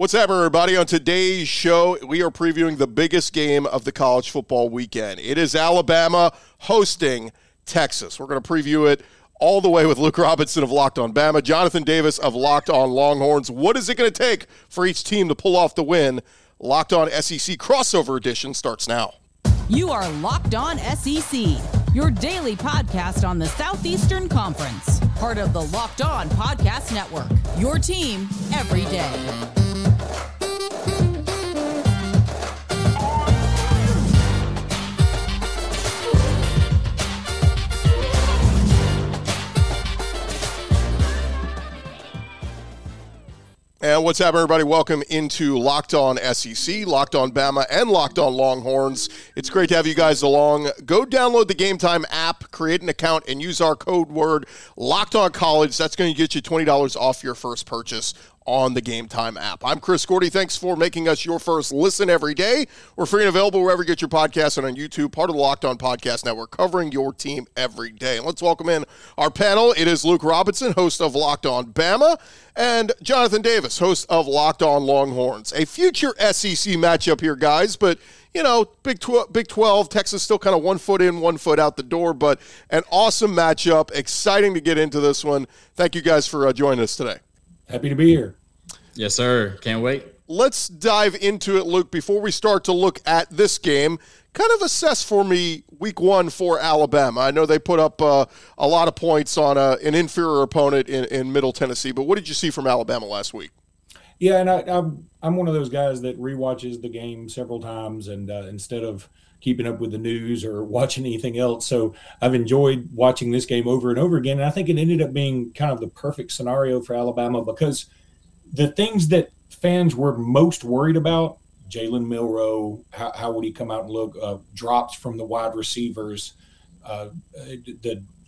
What's up, everybody? On today's show, we are previewing the biggest game of the college football weekend. It is Alabama hosting Texas. We're going to preview it all the way with Luke Robinson of Locked On Bama, Jonathan Davis of Locked On Longhorns. What is it going to take for each team to pull off the win? Locked On SEC crossover edition starts now. You are Locked On SEC, your daily podcast on the Southeastern Conference, part of the Locked On Podcast Network, your team every day. And what's up, everybody? Welcome into Locked On SEC, Locked On Bama, and Locked On Longhorns. It's great to have you guys along. Go download the Game Time app, create an account, and use our code word Locked On College. That's going to get you $20 off your first purchase on the Game Time app. I'm Chris Gordy. Thanks for making us your first listen every day. We're free and available wherever you get your podcasts and on YouTube, part of the Locked On Podcast Network, covering your team every day. And let's welcome in our panel. It is Luke Robinson, host of Locked On Bama, and Jonathan Davis, host of Locked On Longhorns. A future SEC matchup here, guys, but you know, Big 12, Texas still kind of one foot in, one foot out the door, but an awesome matchup. Exciting to get into this one. Thank you guys for joining us today. Happy to be here. Yes, sir. Can't wait. Let's dive into it, Luke. Before we start to look at this game, kind of assess for me week one for Alabama. I know they put up a lot of points on an inferior opponent in Middle Tennessee, but what did you see from Alabama last week? Yeah, and I'm one of those guys that rewatches the game several times, and instead of keeping up with the news or watching anything else. So I've enjoyed watching this game over and over again, and I think it ended up being kind of the perfect scenario for Alabama because the things that fans were most worried about, Jalen Milroe, how would he come out and look, drops from the wide receivers,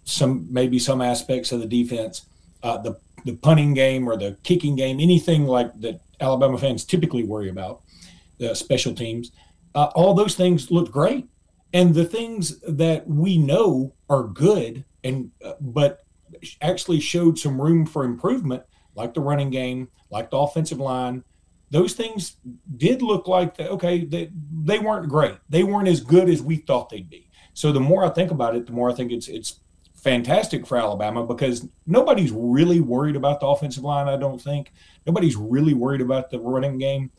some aspects of the defense, the punting game or the kicking game, anything like that Alabama fans typically worry about, the special teams, all those things looked great. And the things that we know are good and but actually showed some room for improvement, like the running game, like the offensive line, those things did look like, they weren't great. They weren't as good as we thought they'd be. So the more I think about it, the more I think it's fantastic for Alabama because nobody's really worried about the offensive line, I don't think. Nobody's really worried about the running game.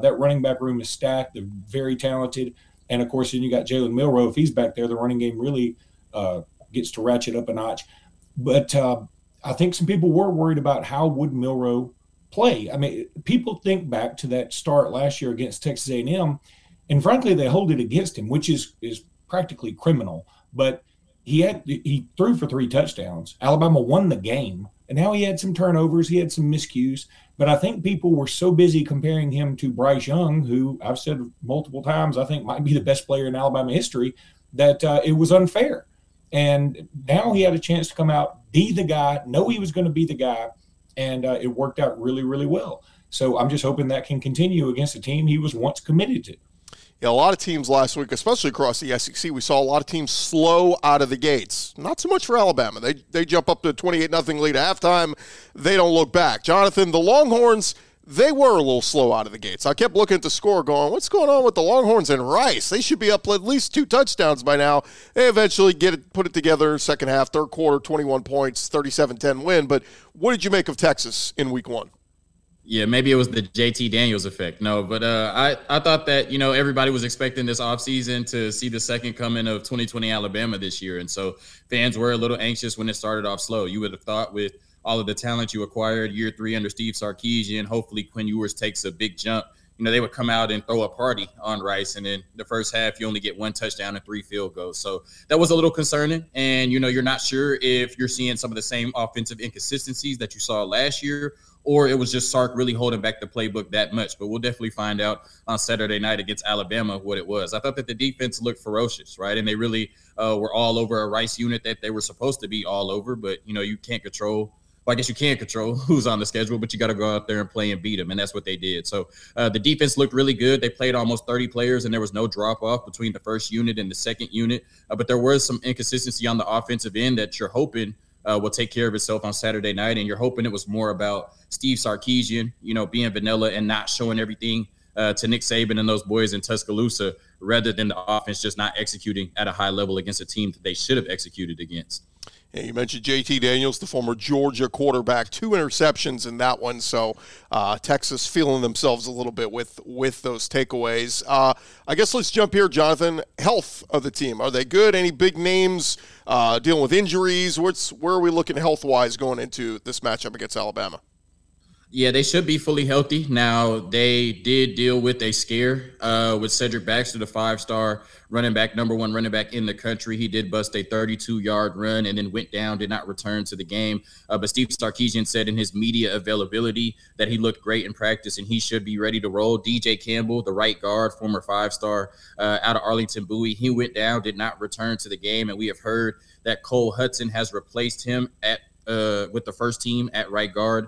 That running back room is stacked. They're very talented. And, of course, then you got Jalen Milroe. If he's back there, the running game really gets to ratchet up a notch. But I think some people were worried about how would Milroe play. I mean, people think back to that start last year against Texas A&M, and frankly, they hold it against him, which is practically criminal. But he threw for 3 touchdowns. Alabama won the game, and now he had some turnovers. He had some miscues. But I think people were so busy comparing him to Bryce Young, who I've said multiple times I think might be the best player in Alabama history, that it was unfair. And now he had a chance to come out, be the guy, know he was going to be the guy, and it worked out really, really well. So I'm just hoping that can continue against a team he was once committed to. Yeah, a lot of teams last week, especially across the SEC, we saw a lot of teams slow out of the gates. Not so much for Alabama. They jump up to a 28-0 lead at halftime. They don't look back. Jonathan, the Longhorns, they were a little slow out of the gates. I kept looking at the score going, what's going on with the Longhorns and Rice? They should be up at least 2 touchdowns by now. They eventually put it together second half, third quarter, 21 points, 37-10 win. But what did you make of Texas in week one? Yeah, maybe it was the JT Daniels effect. No, but I thought that, you know, everybody was expecting this offseason to see the second coming of 2020 Alabama this year. And so fans were a little anxious when it started off slow. You would have thought with all of the talent you acquired year 3 under Steve Sarkisian, hopefully Quinn Ewers takes a big jump. You know, they would come out and throw a party on Rice, and then the first half you only get 1 touchdown and 3 field goals. So that was a little concerning, and, you know, you're not sure if you're seeing some of the same offensive inconsistencies that you saw last year, or it was just Sark really holding back the playbook that much. But we'll definitely find out on Saturday night against Alabama what it was. I thought that the defense looked ferocious, right, and they really were all over a Rice unit that they were supposed to be all over, but, you know, you can't control – I guess you can't control who's on the schedule, but you got to go out there and play and beat them, and that's what they did. So the defense looked really good. They played almost 30 players, and there was no drop-off between the first unit and the second unit. But there was some inconsistency on the offensive end that you're hoping will take care of itself on Saturday night. And you're hoping it was more about Steve Sarkisian, you know, being vanilla and not showing everything to Nick Saban and those boys in Tuscaloosa, rather than the offense just not executing at a high level against a team that they should have executed against. Yeah, you mentioned JT Daniels, the former Georgia quarterback, 2 interceptions in that one. So Texas feeling themselves a little bit with those takeaways. I guess let's jump here, Jonathan. Health of the team, are they good? Any big names dealing with injuries? Where are we looking health-wise going into this matchup against Alabama? Yeah, they should be fully healthy. Now, they did deal with a scare with Cedric Baxter, the 5-star running back, number 1 running back in the country. He did bust a 32-yard run and then went down, did not return to the game. But Steve Sarkisian said in his media availability that he looked great in practice and he should be ready to roll. DJ Campbell, the right guard, former 5-star out of Arlington Bowie, he went down, did not return to the game. And we have heard that Cole Hudson has replaced him at with the first team at right guard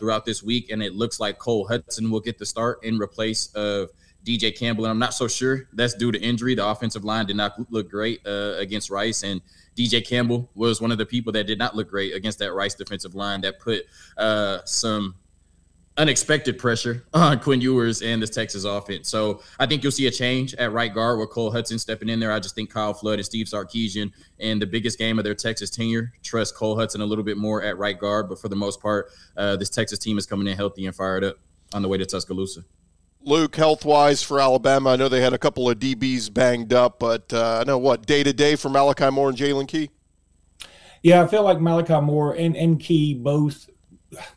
throughout this week, and it looks like Cole Hudson will get the start in replace of DJ Campbell. And I'm not so sure that's due to injury. The offensive line did not look great against Rice, and DJ Campbell was one of the people that did not look great against that Rice defensive line that put some unexpected pressure on Quinn Ewers and this Texas offense. So I think you'll see a change at right guard with Cole Hudson stepping in there. I just think Kyle Flood and Steve Sarkisian, in the biggest game of their Texas tenure, trust Cole Hudson a little bit more at right guard. But for the most part, this Texas team is coming in healthy and fired up on the way to Tuscaloosa. Luke, health-wise for Alabama, I know they had a couple of DBs banged up, but I know what, day-to-day for Malachi Moore and Jalen Key? Yeah, I feel like Malachi Moore and Key both –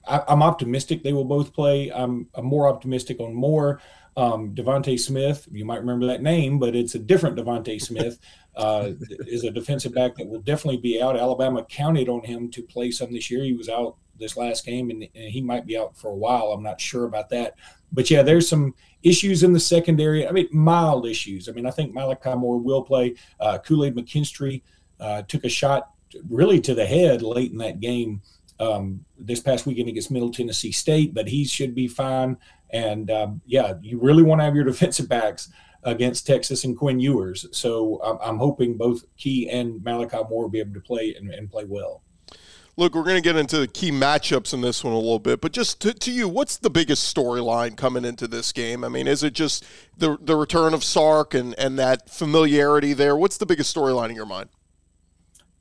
I'm optimistic they will both play. I'm more optimistic on Moore. Devontae Smith, you might remember that name, but it's a different Devontae Smith, is a defensive back that will definitely be out. Alabama counted on him to play some this year. He was out this last game, and he might be out for a while. I'm not sure about that. But, yeah, there's some issues in the secondary. I mean, mild issues. I mean, I think Malachi Moore will play. Kool-Aid McKinstry took a shot really to the head late in that game this past weekend against Middle Tennessee State, but he should be fine. And, yeah, you really want to have your defensive backs against Texas and Quinn Ewers. So I'm hoping both Key and Malachi Moore will be able to play and play well. Look, we're going to get into the key matchups in this one a little bit, but just to you, what's the biggest storyline coming into this game? I mean, is it just the return of Sark and that familiarity there? What's the biggest storyline in your mind?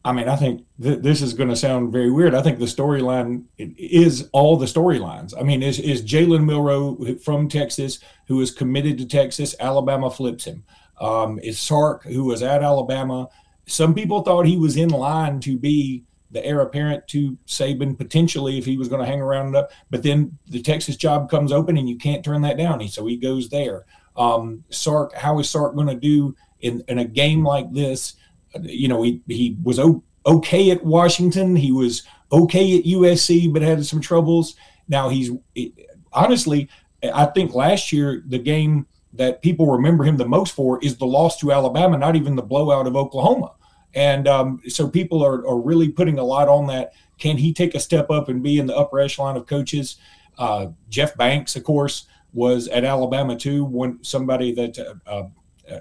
I mean, I think this is going to sound very weird. I think the storyline is all the storylines. I mean, is Jalen Milroe from Texas, who is committed to Texas, Alabama flips him. Is Sark, who was at Alabama. Some people thought he was in line to be the heir apparent to Saban, potentially, if he was going to hang around and up. But then the Texas job comes open, and you can't turn that down. So he goes there. Sark, how is Sark going to do in a game like this? You know, he was okay at Washington. He was okay at USC, but had some troubles. Now honestly, I think last year the game that people remember him the most for is the loss to Alabama, not even the blowout of Oklahoma. And so people are really putting a lot on that. Can he take a step up and be in the upper echelon of coaches? Jeff Banks, of course, was at Alabama too. When somebody that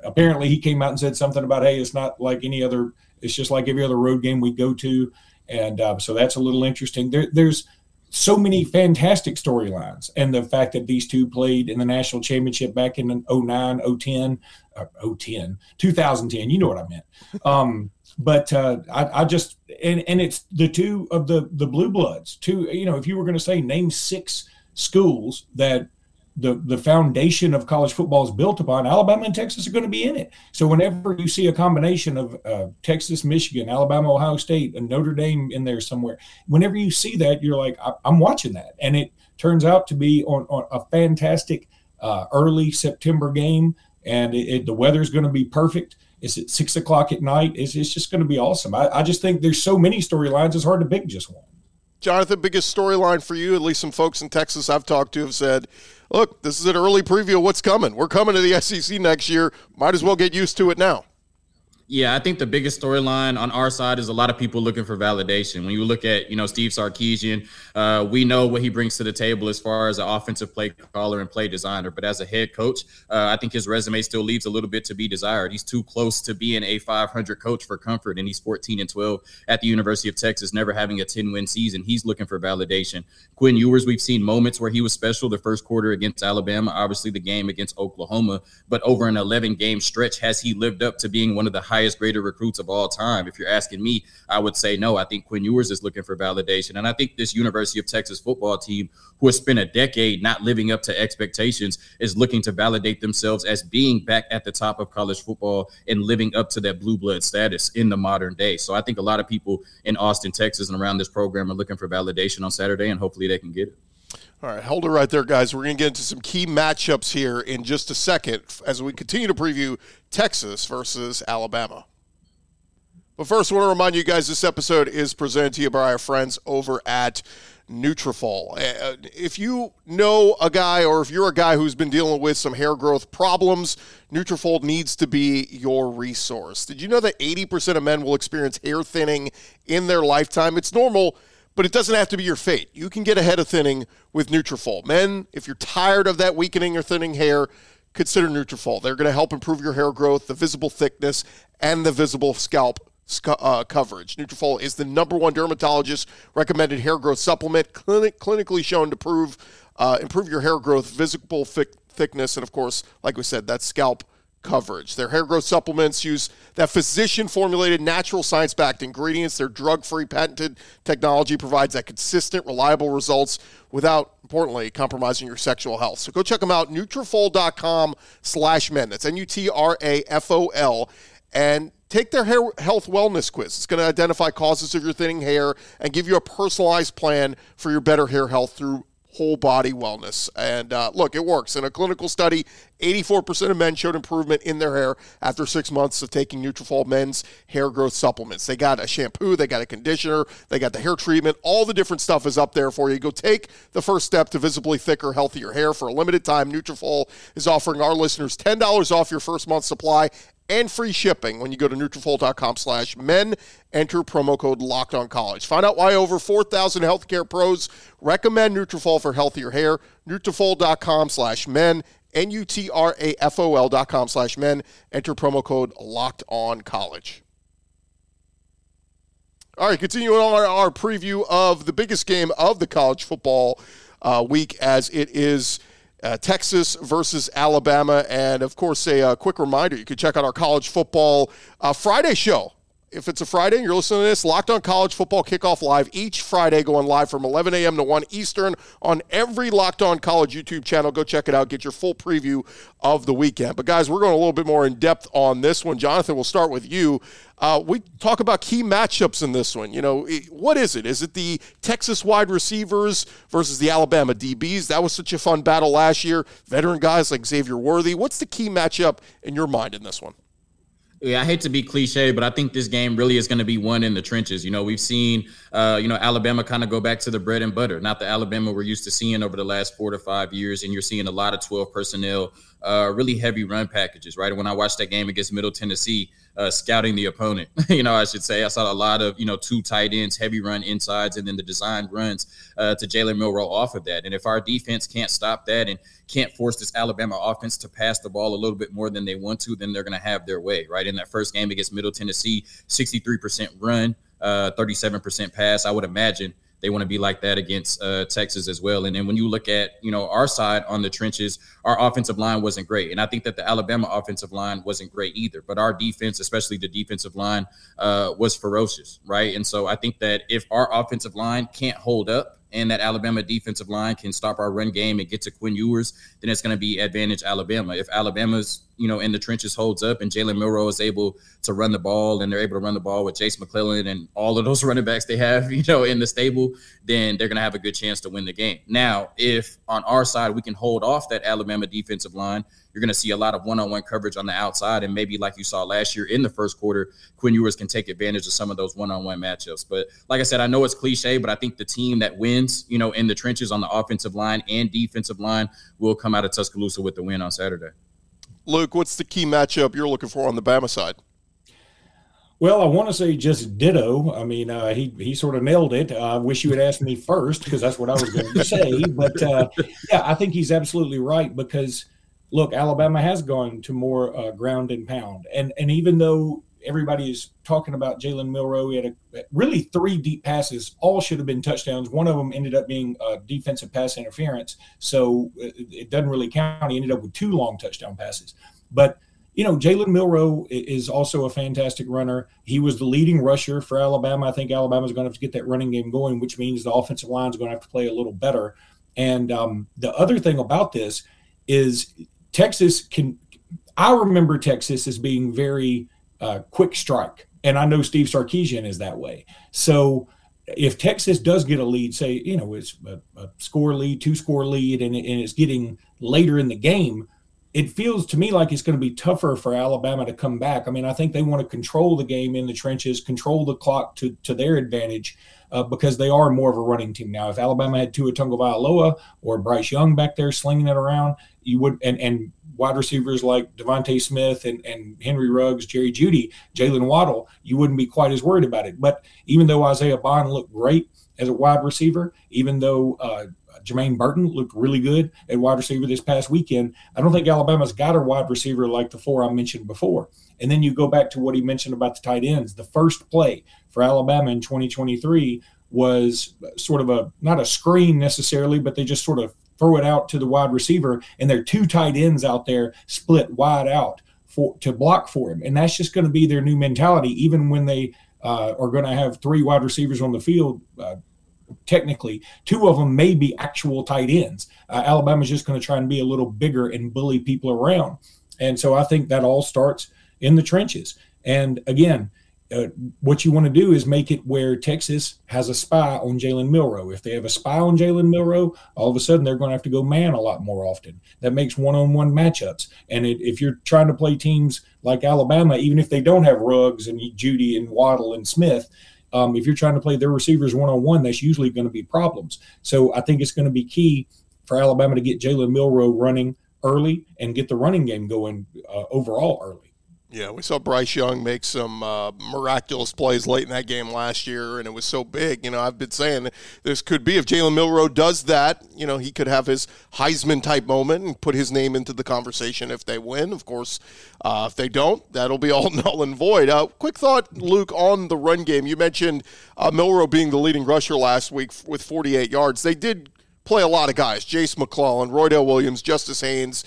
apparently he came out and said something about, hey, it's not like any other, it's just like every other road game we go to. And so that's a little interesting. There's so many fantastic storylines. And the fact that these two played in the national championship back in 2010, you know what I meant. I just, and it's the two of the blue bloods too. You know, if you were going to say name 6 schools that the foundation of college football is built upon, Alabama and Texas are going to be in it. So whenever you see a combination of Texas, Michigan, Alabama, Ohio State, and Notre Dame in there somewhere, whenever you see that, you're like, I'm watching that. And it turns out to be on a fantastic early September game, and the weather's going to be perfect. It's at 6 o'clock at night. It's just going to be awesome. I just think there's so many storylines, it's hard to pick just one. Jonathan, biggest storyline for you, at least some folks in Texas I've talked to have said, look, this is an early preview of what's coming. We're coming to the SEC next year. Might as well get used to it now. Yeah, I think the biggest storyline on our side is a lot of people looking for validation. When you look at, Steve Sarkisian, we know what he brings to the table as far as an offensive play caller and play designer. But as a head coach, I think his resume still leaves a little bit to be desired. He's too close to being a 500 coach for comfort, and he's 14-12 at the University of Texas, never having a 10-win season. He's looking for validation. Quinn Ewers, we've seen moments where he was special the first quarter against Alabama, obviously the game against Oklahoma. But over an 11-game stretch, has he lived up to being one of the highest graded recruits of all time? If you're asking me, I would say no. I think Quinn Ewers is looking for validation. And I think this University of Texas football team, who has spent a decade not living up to expectations, is looking to validate themselves as being back at the top of college football and living up to that blue blood status in the modern day. So I think a lot of people in Austin, Texas, and around this program are looking for validation on Saturday, and hopefully they can get it. All right, hold it right there, guys. We're going to get into some key matchups here in just a second as we continue to preview Texas versus Alabama. But first, I want to remind you guys this episode is presented to you by our friends over at Nutrafol. If you know a guy, or if you're a guy who's been dealing with some hair growth problems, Nutrafol needs to be your resource. Did you know that 80% of men will experience hair thinning in their lifetime? It's normal, but it doesn't have to be your fate. You can get ahead of thinning with Nutrafol. Men, if you're tired of that weakening or thinning hair, consider Nutrafol. They're going to help improve your hair growth, the visible thickness, and the visible scalp coverage. Nutrafol is the #1 dermatologist-recommended hair growth supplement, clinically shown to improve your hair growth, visible thickness, and, of course, like we said, that scalp coverage. Their hair growth supplements use that physician-formulated, natural, science-backed ingredients. Their drug-free, patented technology provides that consistent, reliable results without, importantly, compromising your sexual health. So go check them out, Nutrafol.com/men. That's Nutrafol. And take their hair health wellness quiz. It's going to identify causes of your thinning hair and give you a personalized plan for your better hair health through whole body wellness. And look, it works. In a clinical study, 84% of men showed improvement in their hair after 6 months of taking Nutrafol men's hair growth supplements. They got a shampoo, they got a conditioner, they got the hair treatment. All the different stuff is up there for you. Go take the first step to visibly thicker, healthier hair. For a limited time, Nutrafol is offering our listeners $10 off your first month's supply and free shipping when you go to Nutrafol.com/men. Enter promo code LOCKEDONCOLLEGE. Find out why over 4,000 healthcare pros recommend Nutrafol for healthier hair. Nutrafol.com/men. Nutrafol.com/men. Enter promo code LOCKEDONCOLLEGE. All right, continuing on our preview of the biggest game of the college football week, as it is Texas versus Alabama. And, of course, a quick reminder, you can check out our college football Friday show. If it's a Friday and you're listening to this, Locked On College Football Kickoff Live each Friday, going live from 11 a.m. to 1 Eastern on every Locked On College YouTube channel. Go check it out. Get your full preview of the weekend. But, guys, we're going a little bit more in depth on this one. Jonathan, we'll start with you. We talk about key matchups in this one. What is it? Is it the Texas wide receivers versus the Alabama DBs? That was such a fun battle last year. Veteran guys like Xavier Worthy. What's the key matchup in your mind in this one? Yeah, I hate to be cliche, but I think this game really is going to be won in the trenches. We've seen, Alabama kind of go back to the bread and butter, not the Alabama we're used to seeing over the last 4 to 5 years. And you're seeing a lot of 12 personnel, really heavy run packages, right? When I watched that game against Middle Tennessee, scouting the opponent, I should say, I saw a lot of, two tight ends, heavy run insides, and then the design runs to Jalen Milroe off of that. And if our defense can't stop that and can't force this Alabama offense to pass the ball a little bit more than they want to, then they're going to have their way, right? In that first game against Middle Tennessee, 63% run, 37% pass. I would imagine they want to be like that against Texas as well. And then when you look at, our side on the trenches, our offensive line wasn't great. And I think that the Alabama offensive line wasn't great either. But our defense, especially the defensive line, was ferocious, right? And so I think that if our offensive line can't hold up and that Alabama defensive line can stop our run game and get to Quinn Ewers, then it's going to be advantage Alabama. If Alabama's, in the trenches holds up and Jalen Milroe is able to run the ball and they're able to run the ball with Jase McClellan and all of those running backs they have, in the stable, then they're going to have a good chance to win the game. Now, if on our side we can hold off that Alabama defensive line, you're going to see a lot of one-on-one coverage on the outside. And maybe like you saw last year in the first quarter, Quinn Ewers can take advantage of some of those one-on-one matchups. But like I said, I know it's cliche, but I think the team that wins, in the trenches on the offensive line and defensive line will come out of Tuscaloosa with the win on Saturday. Luke, what's the key matchup you're looking for on the Bama side? Well, I want to say just ditto. I mean, he sort of nailed it. I wish you had asked me first because that's what I was going to say. But, yeah, I think he's absolutely right because, look, Alabama has gone to more ground and pound. And even though everybody is talking about Jalen Milroe, he had really three deep passes. All should have been touchdowns. One of them ended up being defensive pass interference. So it doesn't really count. He ended up with two long touchdown passes. But you know, Jalen Milroe is also a fantastic runner. He was the leading rusher for Alabama. I think Alabama's going to have to get that running game going, which means the offensive line is going to have to play a little better. And the other thing about this is Texas can – I remember Texas as being very quick strike, and I know Steve Sarkisian is that way. So if Texas does get a lead, say, you know, it's a score lead, two-score lead, and it's getting later in the game – it feels to me like it's going to be tougher for Alabama to come back. I mean, I think they want to control the game in the trenches, control the clock to their advantage because they are more of a running team now. If Alabama had Tua Tagovailoa or Bryce Young back there slinging it around, you would and wide receivers like Devontae Smith and Henry Ruggs, Jerry Jeudy, Jaylen Waddle, you wouldn't be quite as worried about it. But even though Isaiah Bond looked great as a wide receiver, even though Jermaine Burton looked really good at wide receiver this past weekend, I don't think Alabama's got a wide receiver like the four I mentioned before. And then you go back to what he mentioned about the tight ends. The first play for Alabama in 2023 was sort of a, not a screen necessarily, but they just sort of throw it out to the wide receiver, and there are two tight ends out there split wide out to block for him. And that's just going to be their new mentality, even when they are going to have three wide receivers on the field. Technically, two of them may be actual tight ends. Alabama's just going to try and be a little bigger and bully people around. And so I think that all starts in the trenches. And again, what you want to do is make it where Texas has a spy on Jalen Milroe. If they have a spy on Jalen Milroe, all of a sudden they're going to have to go man a lot more often. That makes one-on-one matchups. And if you're trying to play teams like Alabama, even if they don't have Ruggs and Jeudy and Waddle and Smith, if you're trying to play their receivers one-on-one, that's usually going to be problems. So I think it's going to be key for Alabama to get Jalen Milroe running early and get the running game going overall early. Yeah, we saw Bryce Young make some miraculous plays late in that game last year, and it was so big. You know, I've been saying this could be, if Jalen Milroe does that, you know, he could have his Heisman-type moment and put his name into the conversation if they win. Of course, if they don't, that'll be all null and void. Quick thought, Luke, on the run game. You mentioned Milroe being the leading rusher last week with 48 yards. They did play a lot of guys, Jase McClellan, Roydale Williams, Justice Haynes,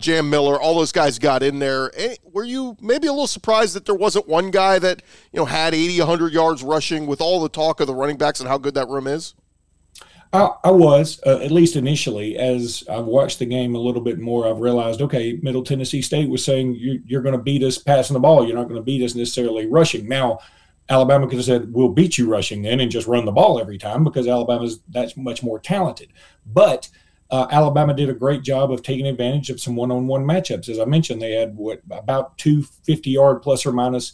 Jam Miller, all those guys got in there. And were you maybe a little surprised that there wasn't one guy that, you know, had 80, 100 yards rushing with all the talk of the running backs and how good that room is? I was, at least initially. As I've watched the game a little bit more, I've realized, okay, Middle Tennessee State was saying you're going to beat us passing the ball. You're not going to beat us necessarily rushing. Now, Alabama could have said, we'll beat you rushing then and just run the ball every time because Alabama's that much more talented. But Alabama did a great job of taking advantage of some one-on-one matchups. As I mentioned, they had about two 50-yard plus or minus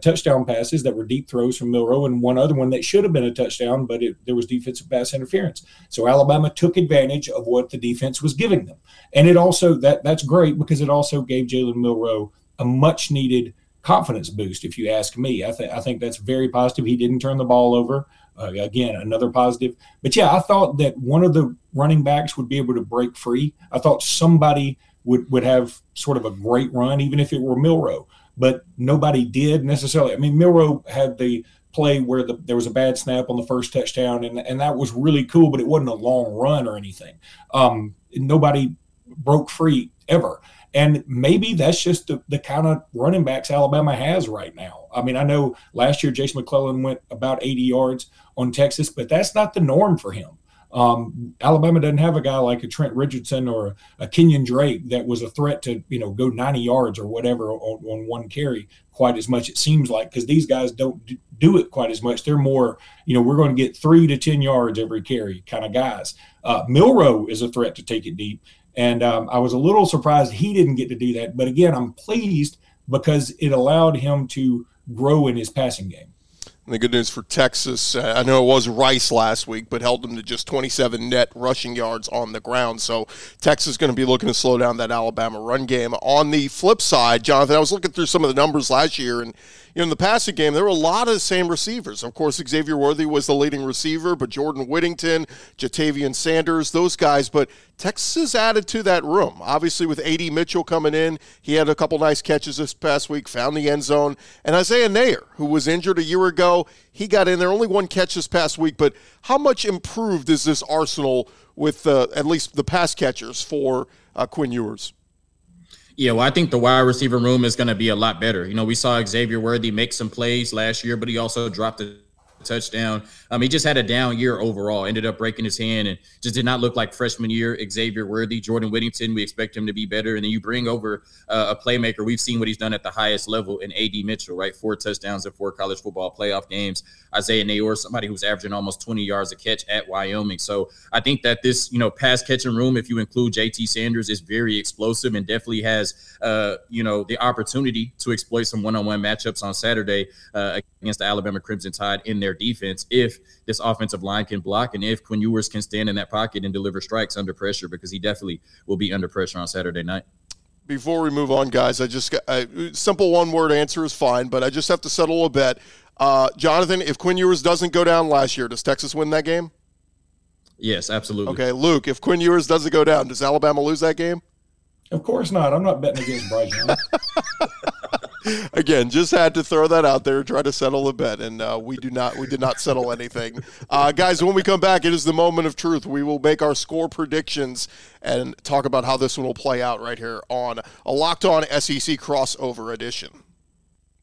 touchdown passes that were deep throws from Milroe and one other one that should have been a touchdown, but there was defensive pass interference. So Alabama took advantage of what the defense was giving them. And it also that's great because it also gave Jalen Milroe a much-needed confidence boost, if you ask me. I think that's very positive. He didn't turn the ball over. Again, another positive. But, yeah, I thought that one of the running backs would be able to break free. I thought somebody would have sort of a great run, even if it were Milroe. But nobody did necessarily. I mean, Milroe had the play where there was a bad snap on the first touchdown, and that was really cool, but it wasn't a long run or anything. Nobody broke free ever. And maybe that's just the kind of running backs Alabama has right now. I mean, I know last year Jase McClellan went about 80 yards on Texas, but that's not the norm for him. Alabama doesn't have a guy like a Trent Richardson or a Kenyon Drake that was a threat to, you know, go 90 yards or whatever on one carry quite as much, it seems like, because these guys don't do it quite as much. They're more, you know, we're going to get 3 to 10 yards every carry kind of guys. Milroe is a threat to take it deep. And I was a little surprised he didn't get to do that. But, again, I'm pleased because it allowed him to grow in his passing game. And the good news for Texas, I know it was Rice last week, but held them to just 27 net rushing yards on the ground. So Texas is going to be looking to slow down that Alabama run game. On the flip side, Jonathan, I was looking through some of the numbers last year, and in the passing game, there were a lot of the same receivers. Of course, Xavier Worthy was the leading receiver, but Jordan Whittington, Ja'Tavion Sanders, those guys. But Texas added to that room. Obviously, with A.D. Mitchell coming in, he had a couple nice catches this past week, found the end zone. And Isaiah Neyor, who was injured a year ago, he got in there, only one catch this past week. But how much improved is this arsenal with at least the pass catchers for Quinn Ewers? Yeah, well, I think the wide receiver room is going to be a lot better. You know, we saw Xavier Worthy make some plays last year, but he also dropped a touchdown. He just had a down year overall, ended up breaking his hand and just did not look like freshman year Xavier Worthy. Jordan Whittington, we expect him to be better. And then you bring over a playmaker. We've seen what he's done at the highest level in A.D. Mitchell, right? 4 touchdowns in 4 college football playoff games. Isaiah Neyor, somebody who's averaging almost 20 yards a catch at Wyoming. So I think that this, pass catching room, if you include JT Sanders, is very explosive and definitely has, the opportunity to exploit some one-on-one matchups on Saturday against the Alabama Crimson Tide in their defense if this offensive line can block and if Quinn Ewers can stand in that pocket and deliver strikes under pressure, because he definitely will be under pressure on Saturday night. Before we move on, guys, I simple one-word answer is fine, but I just have to settle a bet. Jonathan, if Quinn Ewers doesn't go down last year, does Texas win that game? Yes, absolutely. Okay, Luke, if Quinn Ewers doesn't go down, does Alabama lose that game? Of course not. I'm not betting against Bryce Young. Again, just had to throw that out there, try to settle a bet, and we did not settle anything. Guys, when we come back, it is the moment of truth. We will make our score predictions and talk about how this one will play out right here on a Locked On SEC crossover edition.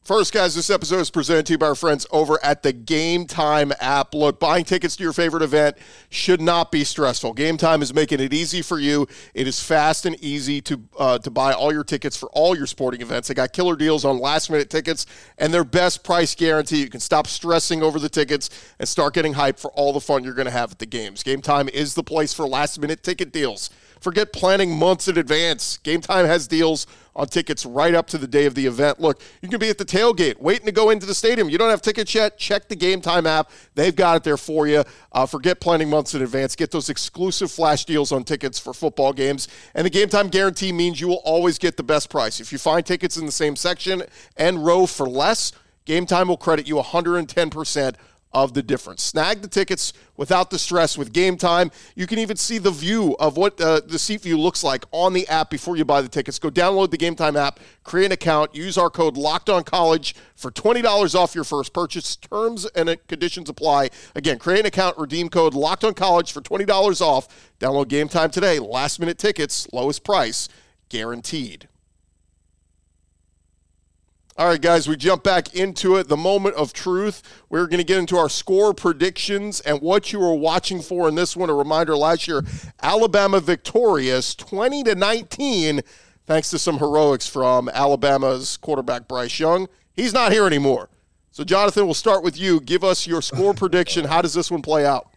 First, guys, this episode is presented to you by our friends over at the Game Time app. Look, buying tickets to your favorite event should not be stressful. Game Time is making it easy for you. It is fast and easy to buy all your tickets for all your sporting events. They got killer deals on last-minute tickets and their best price guarantee. You can stop stressing over the tickets and start getting hyped for all the fun you're going to have at the games. Game Time is the place for last-minute ticket deals. Forget planning months in advance. Game Time has deals on tickets right up to the day of the event. Look, you can be at the tailgate waiting to go into the stadium. You don't have tickets yet? Check the Game Time app. They've got it there for you. Forget planning months in advance. Get those exclusive flash deals on tickets for football games. And the Game Time guarantee means you will always get the best price. If you find tickets in the same section and row for less, Game Time will credit you 110% of the difference. Snag the tickets without the stress with Game Time. You can even see the view of what the seat view looks like on the app before you buy the tickets. Go download the Game Time app, create an account, use our code LOCKEDONCOLLEGE for $20 off your first purchase. Terms and conditions apply. Again, create an account, redeem code LOCKEDONCOLLEGE for $20 off. Download Game Time today. Last minute tickets, lowest price, guaranteed. All right, guys, we jump back into it, the moment of truth. We're going to get into our score predictions and what you were watching for in this one. A reminder, last year, Alabama victorious 20-19, thanks to some heroics from Alabama's quarterback, Bryce Young. He's not here anymore. So, Jonathan, we'll start with you. Give us your score prediction. How does this one play out?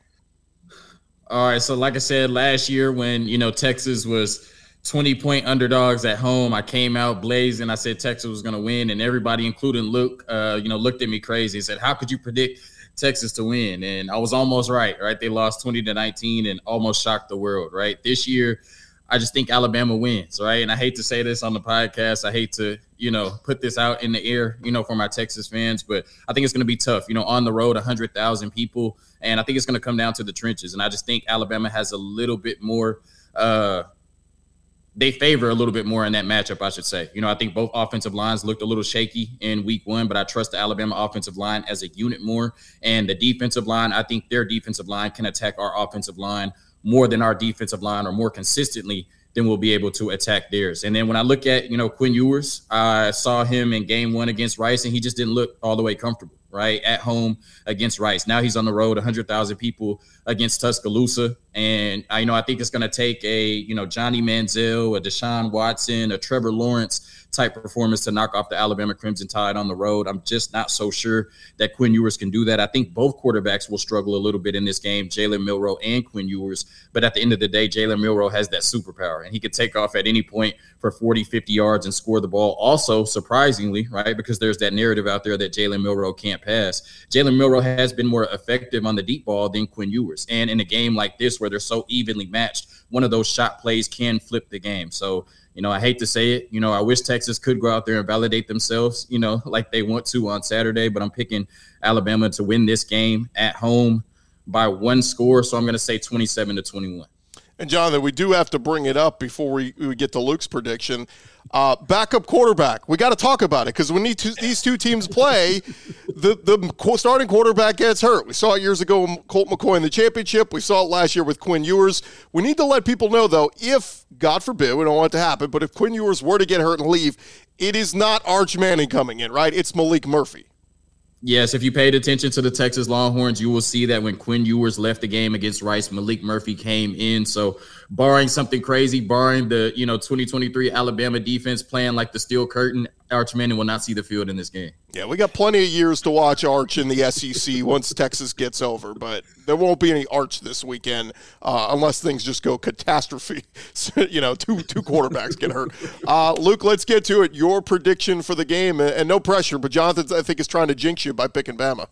All right, so like I said, last year when, Texas was 20-point underdogs at home, I came out blazing. I said Texas was going to win, and everybody, including Luke, looked at me crazy and said, how could you predict Texas to win? And I was almost right? They lost 20-19 and almost shocked the world, right? This year, I just think Alabama wins, right? And I hate to say this on the podcast. I hate to, put this out in the air, for my Texas fans, but I think it's going to be tough, on the road, 100,000 people, and I think it's going to come down to the trenches. And I just think Alabama has a little bit more they favor a little bit more in that matchup, I should say. I think both offensive lines looked a little shaky in week one, but I trust the Alabama offensive line as a unit more. And the defensive line, I think their defensive line can attack our offensive line more than our defensive line, or more consistently than we'll be able to attack theirs. And then when I look at, Quinn Ewers, I saw him in game one against Rice, and he just didn't look all the way comfortable, right, at home against Rice. Now he's on the road, 100,000 people against Tuscaloosa. And, I think it's going to take a, Johnny Manziel, a Deshaun Watson, a Trevor Lawrence type performance to knock off the Alabama Crimson Tide on the road. I'm just not so sure that Quinn Ewers can do that. I think both quarterbacks will struggle a little bit in this game, Jalen Milroe and Quinn Ewers. But at the end of the day, Jalen Milroe has that superpower, and he could take off at any point for 40, 50 yards and score the ball. Also, surprisingly, right, because there's that narrative out there that Jalen Milroe can't pass. Jalen Milroe has been more effective on the deep ball than Quinn Ewers. And in a game like this where they're so evenly matched, one of those shot plays can flip the game. So, you know, I hate to say it, you know, I wish Texas could go out there and validate themselves, you know, like they want to on Saturday, but I'm picking Alabama to win this game at home by one score. So I'm going to say 27-21. And, Jonathan, we do have to bring it up before we get to Luke's prediction. Backup quarterback. We got to talk about it because when these two teams play, the starting quarterback gets hurt. We saw it years ago with Colt McCoy in the championship. We saw it last year with Quinn Ewers. We need to let people know, though, if, God forbid, we don't want it to happen, but if Quinn Ewers were to get hurt and leave, it is not Arch Manning coming in, right? It's Malik Murphy. Yes, if you paid attention to the Texas Longhorns, you will see that when Quinn Ewers left the game against Rice, Malik Murphy came in. So barring something crazy, barring the 2023 Alabama defense playing like the steel curtain, Arch Manning will not see the field in this game. Yeah, we got plenty of years to watch Arch in the SEC once Texas gets over, but there won't be any Arch this weekend unless things just go catastrophe. Two quarterbacks get hurt. Luke, let's get to it. Your prediction for the game, and no pressure, but Jonathan, I think, is trying to jinx you by picking Bama.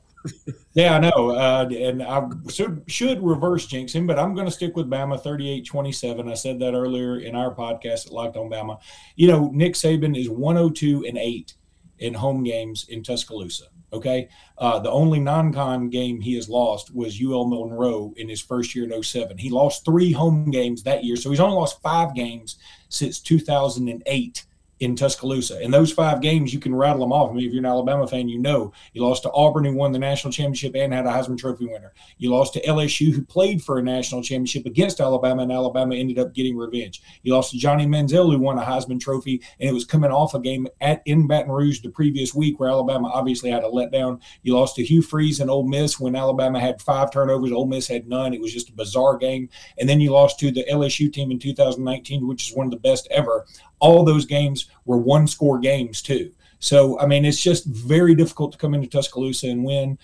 Yeah, I know, and I should reverse jinx him, but I'm going to stick with Bama 38-27. I said that earlier in our podcast at Locked On Bama. You know, Nick Saban is 102-8 in home games in Tuscaloosa, okay? The only non-con game he has lost was UL Monroe in his first year in 2007. He lost 3 home games that year, so he's only lost 5 games since 2008. In Tuscaloosa. And those 5 games, you can rattle them off. I mean, if you're an Alabama fan, you know you lost to Auburn, who won the national championship and had a Heisman Trophy winner. You lost to LSU, who played for a national championship against Alabama, and Alabama ended up getting revenge. You lost to Johnny Manziel, who won a Heisman Trophy, and it was coming off a game in Baton Rouge the previous week where Alabama obviously had a letdown. You lost to Hugh Freeze and Ole Miss when Alabama had 5 turnovers. Ole Miss had none. It was just a bizarre game. And then you lost to the LSU team in 2019, which is one of the best ever. All those games were one-score games, too. So, I mean, it's just very difficult to come into Tuscaloosa and win.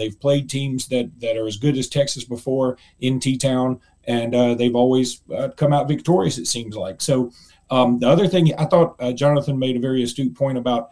They've played teams that are as good as Texas before in T-Town, and they've always come out victorious, it seems like. So, the other thing, I thought Jonathan made a very astute point about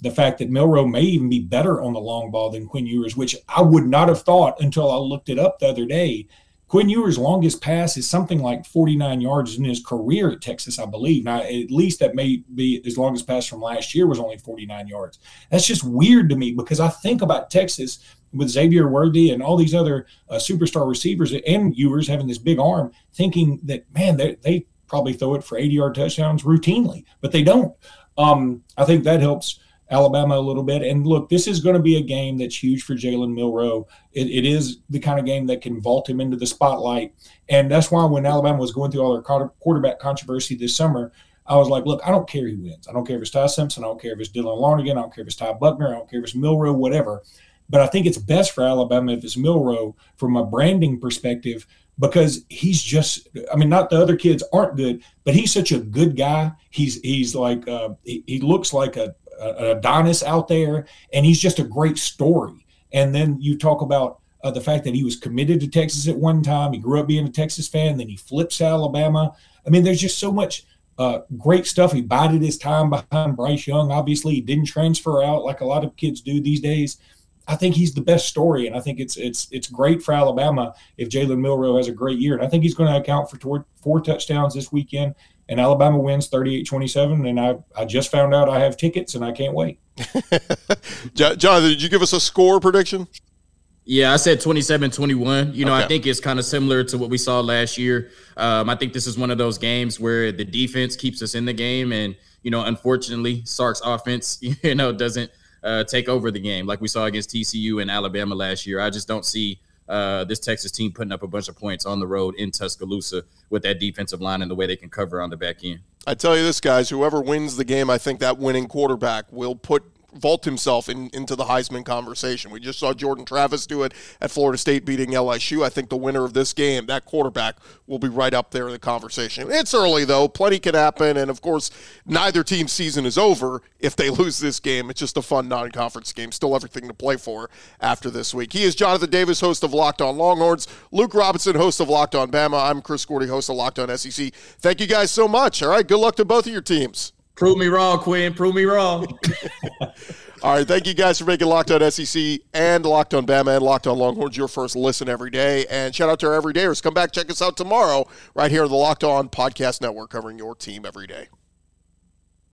the fact that Milroe may even be better on the long ball than Quinn Ewers, which I would not have thought until I looked it up the other day. Quinn Ewers' longest pass is something like 49 yards in his career at Texas, I believe. Now, at least that may be his longest pass from last year was only 49 yards. That's just weird to me because I think about Texas with Xavier Worthy and all these other superstar receivers and Ewers having this big arm, thinking that, man, they probably throw it for 80-yard touchdowns routinely, but they don't. I think that helps Alabama a little bit. And look, this is going to be a game that's huge for Jalen Milroe. It is the kind of game that can vault him into the spotlight. And that's why when Alabama was going through all their quarterback controversy this summer, I was like, look, I don't care who wins. I don't care if it's Ty Simpson. I don't care if it's Dylan Lonergan. I don't care if it's Ty Buckner. I don't care if it's Milroe, whatever. But I think it's best for Alabama if it's Milroe from a branding perspective because he's just – I mean, not the other kids aren't good, but he's such a good guy. He's like he looks like an Adonis out there, and he's just a great story. And then you talk about the fact that he was committed to Texas at one time. He grew up being a Texas fan. Then he flips to Alabama. I mean, there's just so much great stuff. He bided his time behind Bryce Young. Obviously, he didn't transfer out like a lot of kids do these days. I think he's the best story, and I think it's great for Alabama if Jalen Milroe has a great year. And I think he's going to account for 4 touchdowns this weekend. And Alabama wins 38-27, and I just found out I have tickets, and I can't wait. Jonathan, did you give us a score prediction? Yeah, I said 27-21. Okay. I think it's kind of similar to what we saw last year. I think this is one of those games where the defense keeps us in the game, and, unfortunately, Sark's offense, doesn't take over the game like we saw against TCU and Alabama last year. I just don't see – this Texas team putting up a bunch of points on the road in Tuscaloosa with that defensive line and the way they can cover on the back end. I tell you this, guys, whoever wins the game, I think that winning quarterback will vault himself into the Heisman conversation. We just saw Jordan Travis do it at Florida State beating LSU. I think the winner of this game, that quarterback, will be right up there in the conversation. It's early, though. Plenty can happen. And, of course, neither team's season is over if they lose this game. It's just a fun non-conference game. Still everything to play for after this week. He is Jonathan Davis, host of Locked On Longhorns. Luke Robinson, host of Locked On Bama. I'm Chris Gordy, host of Locked On SEC. Thank you guys so much. All right, good luck to both of your teams. Prove me wrong, Quinn. Prove me wrong. All right, thank you guys for making Locked On SEC and Locked On Bama and Locked On Longhorns your first listen every day. And shout out to our everydayers. Come back, check us out tomorrow right here on the Locked On Podcast Network, covering your team every day.